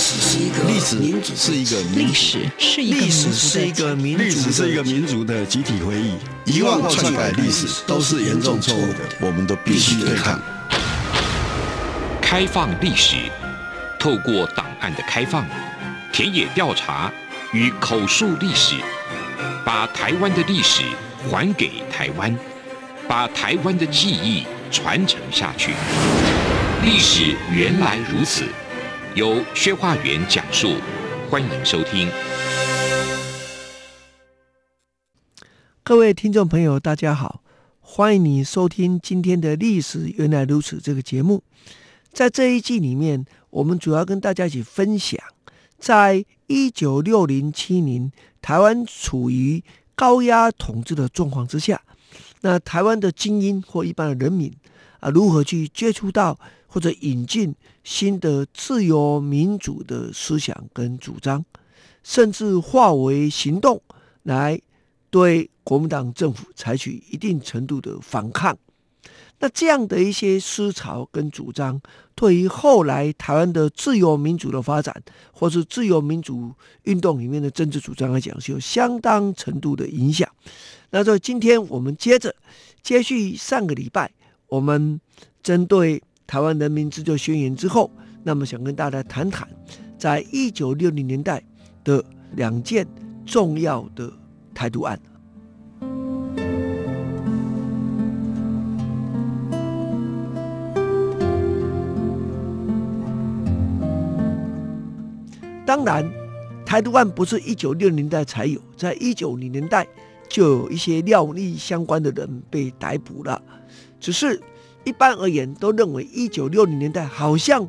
历史是一个民族的集体回忆。1万号篡改历史都是严重错误的，我们都必须对抗。开放历史，透过档案的开放、田野调查与口述历史，把台湾的历史还给台湾，把台湾的记忆传承下去。历史原来如此，由薛化元讲述，欢迎收听。各位听众朋友，大家好，欢迎你收听今天的《历史原来如此》这个节目。在这一季里面，我们主要跟大家一起分享，在1960、70台湾处于高压统治的状况之下，那台湾的精英或一般的人民如何去接触到或者引进新的自由民主的思想跟主张，甚至化为行动来对国民党政府采取一定程度的反抗。那这样的一些思潮跟主张，对于后来台湾的自由民主的发展，或是自由民主运动里面的政治主张来讲，是有相当程度的影响。那所以今天我们接续上个礼拜我们针对台湾人民自救宣言之后，那么想跟大家谈谈在1960年代的两件重要的台独案。当然台独案不是1960年代才有，在1990年代就有一些廖力相关的人被逮捕了，只是一般而言都认为1960年代好像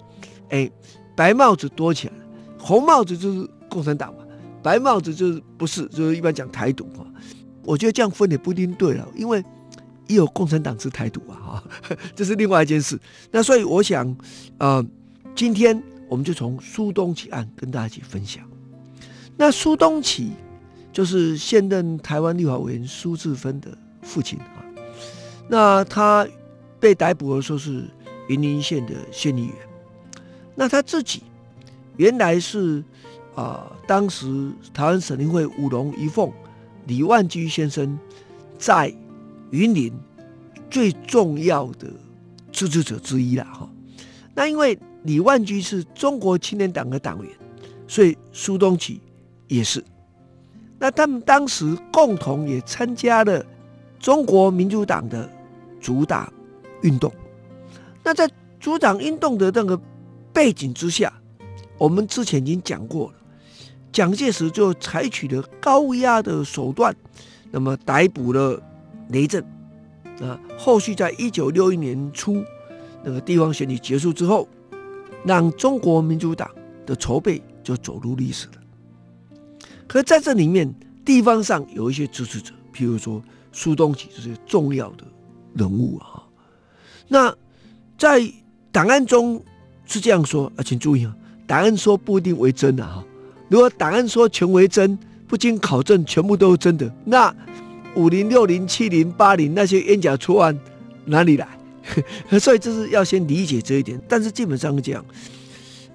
白帽子多起来了，红帽子就是共产党嘛，白帽子就是不是，就是一般讲台独嘛。我觉得这样分也不一定对了，因为也有共产党是台独啊，这是另外一件事。那所以我想今天我们就从苏东启案跟大家一起分享。那苏东启就是现任台湾立法委员苏治芬的父亲啊。那他被逮捕的时候是云林县的县议员。那他自己原来是当时台湾省林会五龙一凤李万居先生在云林最重要的支持者之一啦哈。那因为李万居是中国青年党的党员，所以苏东启也是。那他们当时共同也参加了中国民主党的主打运动。那在主党运动的那个背景之下，我们之前已经讲过了，蒋介石就采取了高压的手段，那么逮捕了雷震。后续在1961年初那个地方选举结束之后，让中国民主党的筹备就走入历史了。可是在这里面，地方上有一些支持者，譬如说苏东启这些重要的人物啊。那在档案中是这样说请注意啊，档案说不一定为真啊。如果档案说全为真，不经考证全部都是真的，那50、60、70、80那些冤假错案哪里来？所以这是要先理解这一点，但是基本上是这样，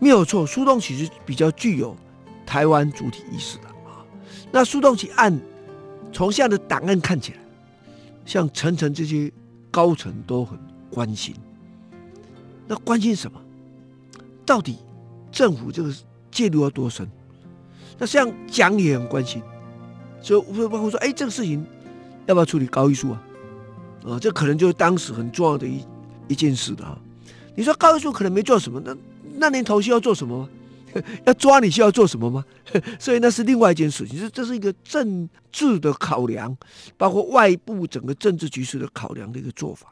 没有错。苏东启是比较具有台湾主体意识的啊。那苏东启案从现在的档案看起来，像层层这些高层都很关心。那关心什么？到底政府这个介入要多深？那像蒋也很关心，所以包括说这个事情要不要处理高玉树啊？这可能就是当时很重要的一件事的啊。你说高玉树可能没做什么，那年头需要做什么吗？要抓你需要做什么吗？所以那是另外一件事情，这是一个政治的考量，包括外部整个政治局势的考量的一个做法。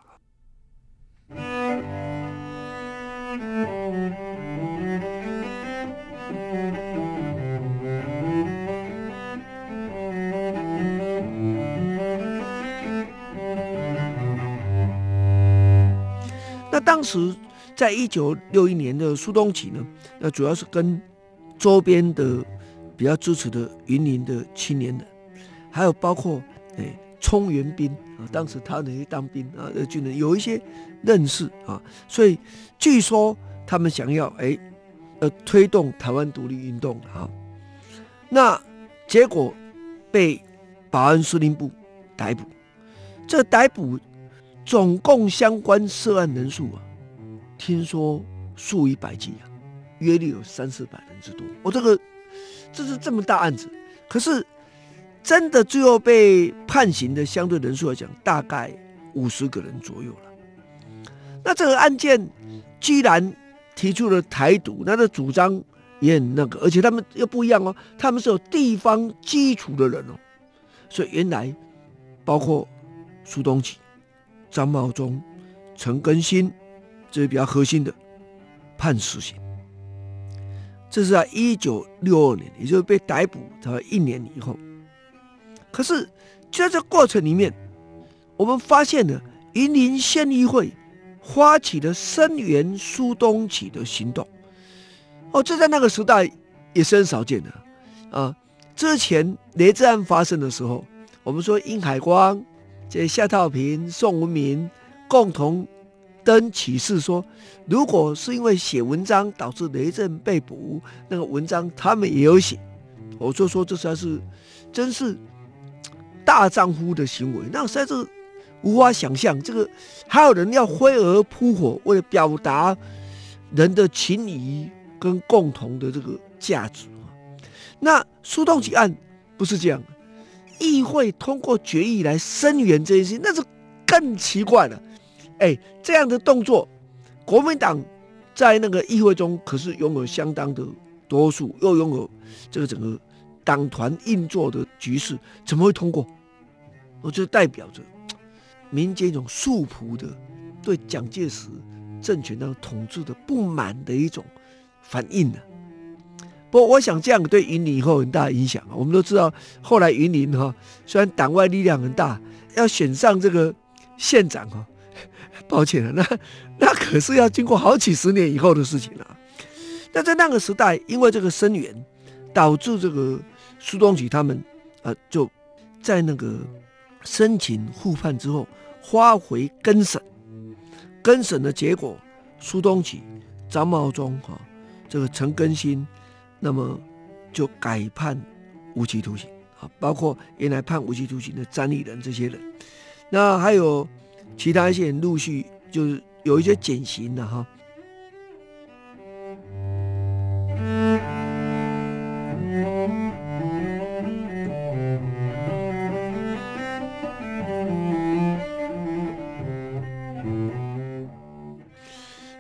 那当时在1961年的苏东启呢，那主要是跟周边的比较支持的云林的青年人，还有包括冲原兵啊，当时他们去当兵啊的军人有一些认识啊，所以据说他们想要推动台湾独立运动啊。那结果被保安司令部逮捕，这逮捕总共相关涉案人数啊，听说数以百计啊，约略有300-400人之多。我这是这么大案子，可是真的最后被判刑的相对人数来讲，大概50个人左右了。那这个案件居然提出了台独，那这主张也很而且他们又不一样哦，他们是有地方基础的人哦，所以原来包括苏东启、张茂忠、陈根新，这是比较核心的，判死刑。这是在1962年，也就是被逮捕才1年以后。可是就在这过程里面，我们发现了云林县议会发起了声援苏东启的行动。哦，这在那个时代也是很少见的啊。之前雷震案发生的时候，我们说殷海光、这夏套平、宋文明共同登启事说，如果是因为写文章导致雷震被捕，那个文章他们也有写。我就说这实在是真是大丈夫的行为，那实在是无法想象，这个还有人要飞蛾扑火，为了表达人的情谊跟共同的这个价值。那苏东启案不是这样，议会通过决议来声援这件事，那是更奇怪了。这样的动作，国民党在那个议会中可是拥有相当的多数，又拥有这个整个党团运作的局势，怎么会通过？我就代表着民间一种素朴的对蒋介石政权上统治的不满的一种反应呢。不过我想这样对云林以后很大的影响。我们都知道后来云林虽然党外力量很大，要选上这个县长抱歉了，那可是要经过好几十年以后的事情了。那在那个时代，因为这个声援，导致这个苏东启他们就在那个申请复判之后发回更审，更审的结果，苏东启、张茂忠这个陈根新，那么就改判无期徒刑啊，包括原来判无期徒刑的詹立人这些人，那还有其他一些人陆续就是有一些减刑了。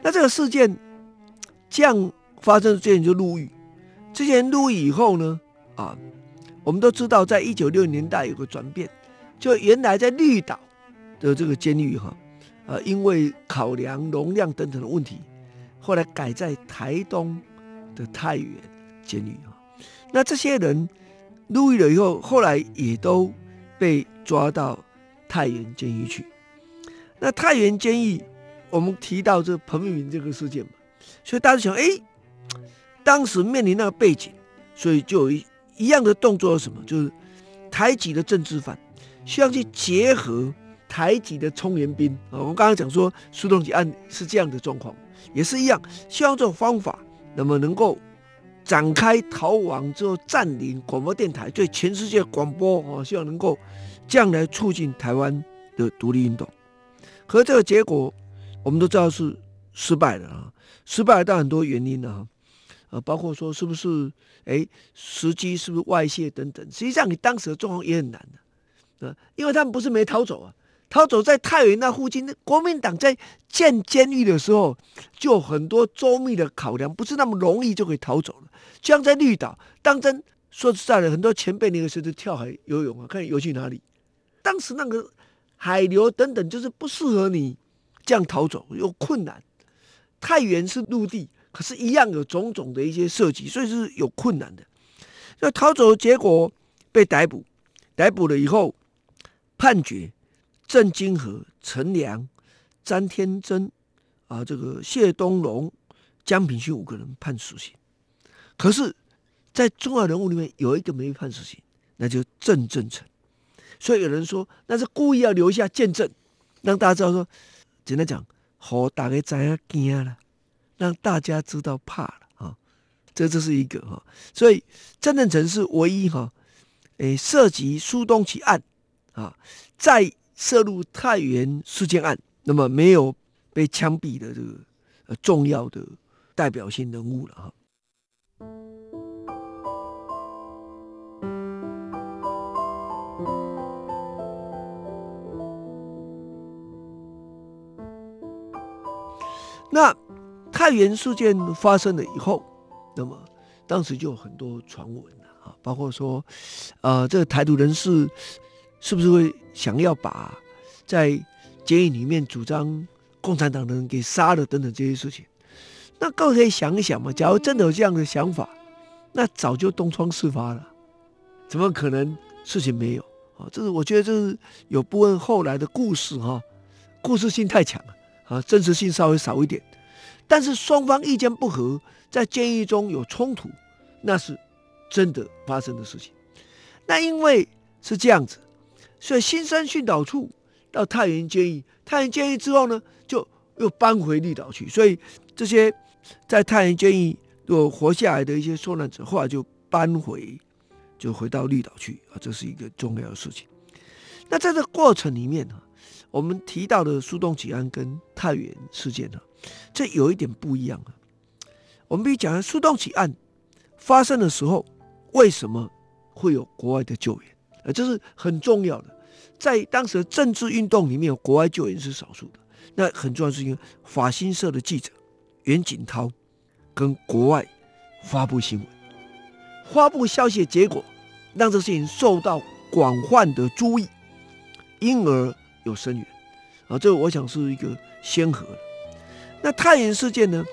那这个事件这样发生，这些人就入狱。这些人入狱以后呢，我们都知道，在1960年代有个转变，就原来在绿岛的这个监狱因为考量容量等等的问题，后来改在台东的太原监狱。那这些人入狱了以后，后来也都被抓到太原监狱去。那太原监狱，我们提到这彭明敏这个事件嘛，所以大家想，当时面临那个背景，所以就有一样的动作是什么？就是台籍的政治犯需要去结合台籍的冲援兵，我们刚刚讲说苏东启案是这样的状况，也是一样，希望这种方法那么能够展开逃亡之后占领广播电台，对全世界广播，希望能够这样来促进台湾的独立运动。可是这个结果我们都知道是失败的，失败了当然很多原因包括说是不是时机是不是外泄等等，实际上你当时的状况也很难，因为他们不是没逃走啊。逃走在太原那附近，国民党在建监狱的时候，就有很多周密的考量，不是那么容易就可以逃走了。就像在绿岛，当真说实在的，很多前辈那个时候跳海游泳，看游去哪里。当时那个海流等等，就是不适合你这样逃走，有困难。太原是陆地，可是一样有种种的一些设计，所以是有困难的。那逃走的结果被逮捕，逮捕了以后判决。郑经和、陈良、詹天真，这个谢东龙、江品勋5个人判死刑。可是，在重要人物里面有一个没判死刑，那就是郑振成。所以有人说，那是故意要留下见证，让大家知道说，简单讲，让大家知道怕了，让大家知道怕了啊。这是一个哈。所以郑振成是唯一哈，涉及苏东启案啊，再涉入太原事件案，那么没有被枪毙的这个重要的代表性人物了哈。那太原事件发生了以后，那么当时就有很多传闻啊，包括说，这个台独人士是不是会想要把在监狱里面主张共产党的人给杀了等等这些事情。那各位可以想一想嘛，假如真的有这样的想法，那早就东窗事发了，怎么可能事情没有啊？这是我觉得这是有部分后来的故事哈，故事性太强了。啊，真实性稍微少一点，但是双方意见不合，在监狱中有冲突，那是真的发生的事情。那因为是这样子，所以新生训导处到太原监狱，太原监狱之后呢，就又搬回绿岛去。所以这些在太原监狱如果活下来的一些受难者，后来就搬回，就回到绿岛去啊，这是一个重要的事情。那在这个过程里面呢，我们提到的苏东启案跟太原事件呢，这有一点不一样啊。我们必须讲，苏东启案发生的时候，为什么会有国外的救援？这是很重要的。在当时的政治运动里面，有国外救援是少数的。那很重要的是因为法新社的记者袁锦涛跟国外发布新闻、发布消息的结果，让这事情受到广泛的注意，因而有声援啊，这我想是一个先河的。那太原事件呢，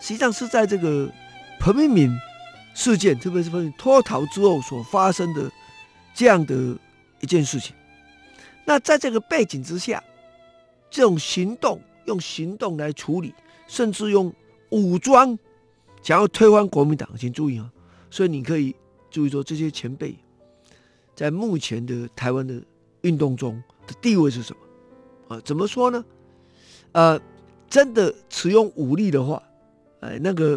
实际上是在这个彭明敏事件，特别是彭明敏脱逃之后所发生的这样的一件事情。那在这个背景之下，这种行动用行动来处理，甚至用武装想要推翻国民党，请注意啊！所以你可以注意说，这些前辈在目前的台湾的运动中的地位是什么啊？怎么说呢？真的使用武力的话，那个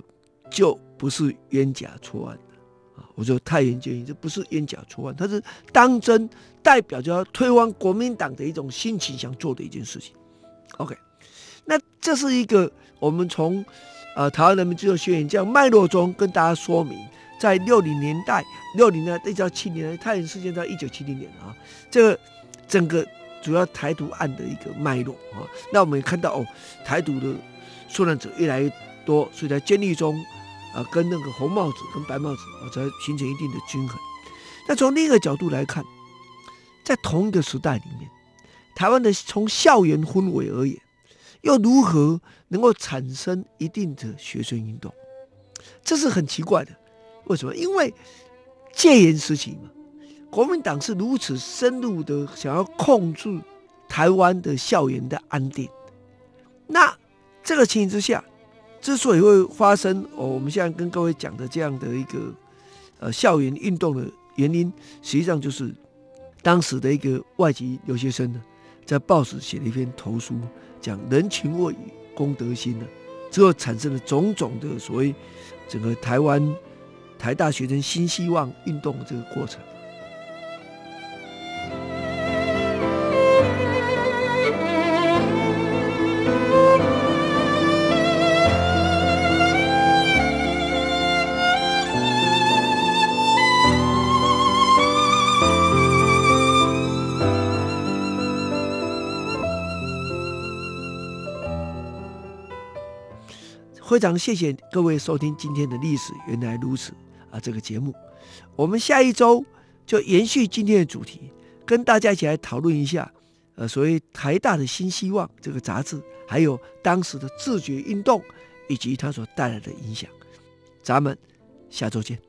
就不是冤假错案的啊。我说太原监狱这不是冤假错案，它是当真代表着要推翻国民党的一种心情想做的一件事情。OK， 那这是一个我们从台湾人民自由宣言这样脉络中跟大家说明。在60年代一直到70年代，太原事件到1970年啊，这个整个主要台独案的一个脉络啊。那我们也看到哦，台独的受难者越来越多，所以在监狱中啊，跟那个红帽子跟白帽子啊，才形成一定的均衡。那从另一个角度来看，在同一个时代里面，台湾的从校园氛围而言，又如何能够产生一定的学生运动？这是很奇怪的。为什么？因为戒严时期嘛，国民党是如此深入的想要控制台湾的校园的安定。那这个情形之下，之所以会发生我们现在跟各位讲的这样的一个校园运动的原因，实际上就是当时的一个外籍留学生呢，在报纸写了一篇投书，讲人情味与公德心呢，之后产生了种种的所谓整个台湾。台大学生新希望运动这个过程，非常谢谢各位收听今天的历史原来如此啊，这个节目，我们下一周就延续今天的主题，跟大家一起来讨论一下，所谓台大的新希望这个杂志，还有当时的自决运动以及它所带来的影响。咱们下周见。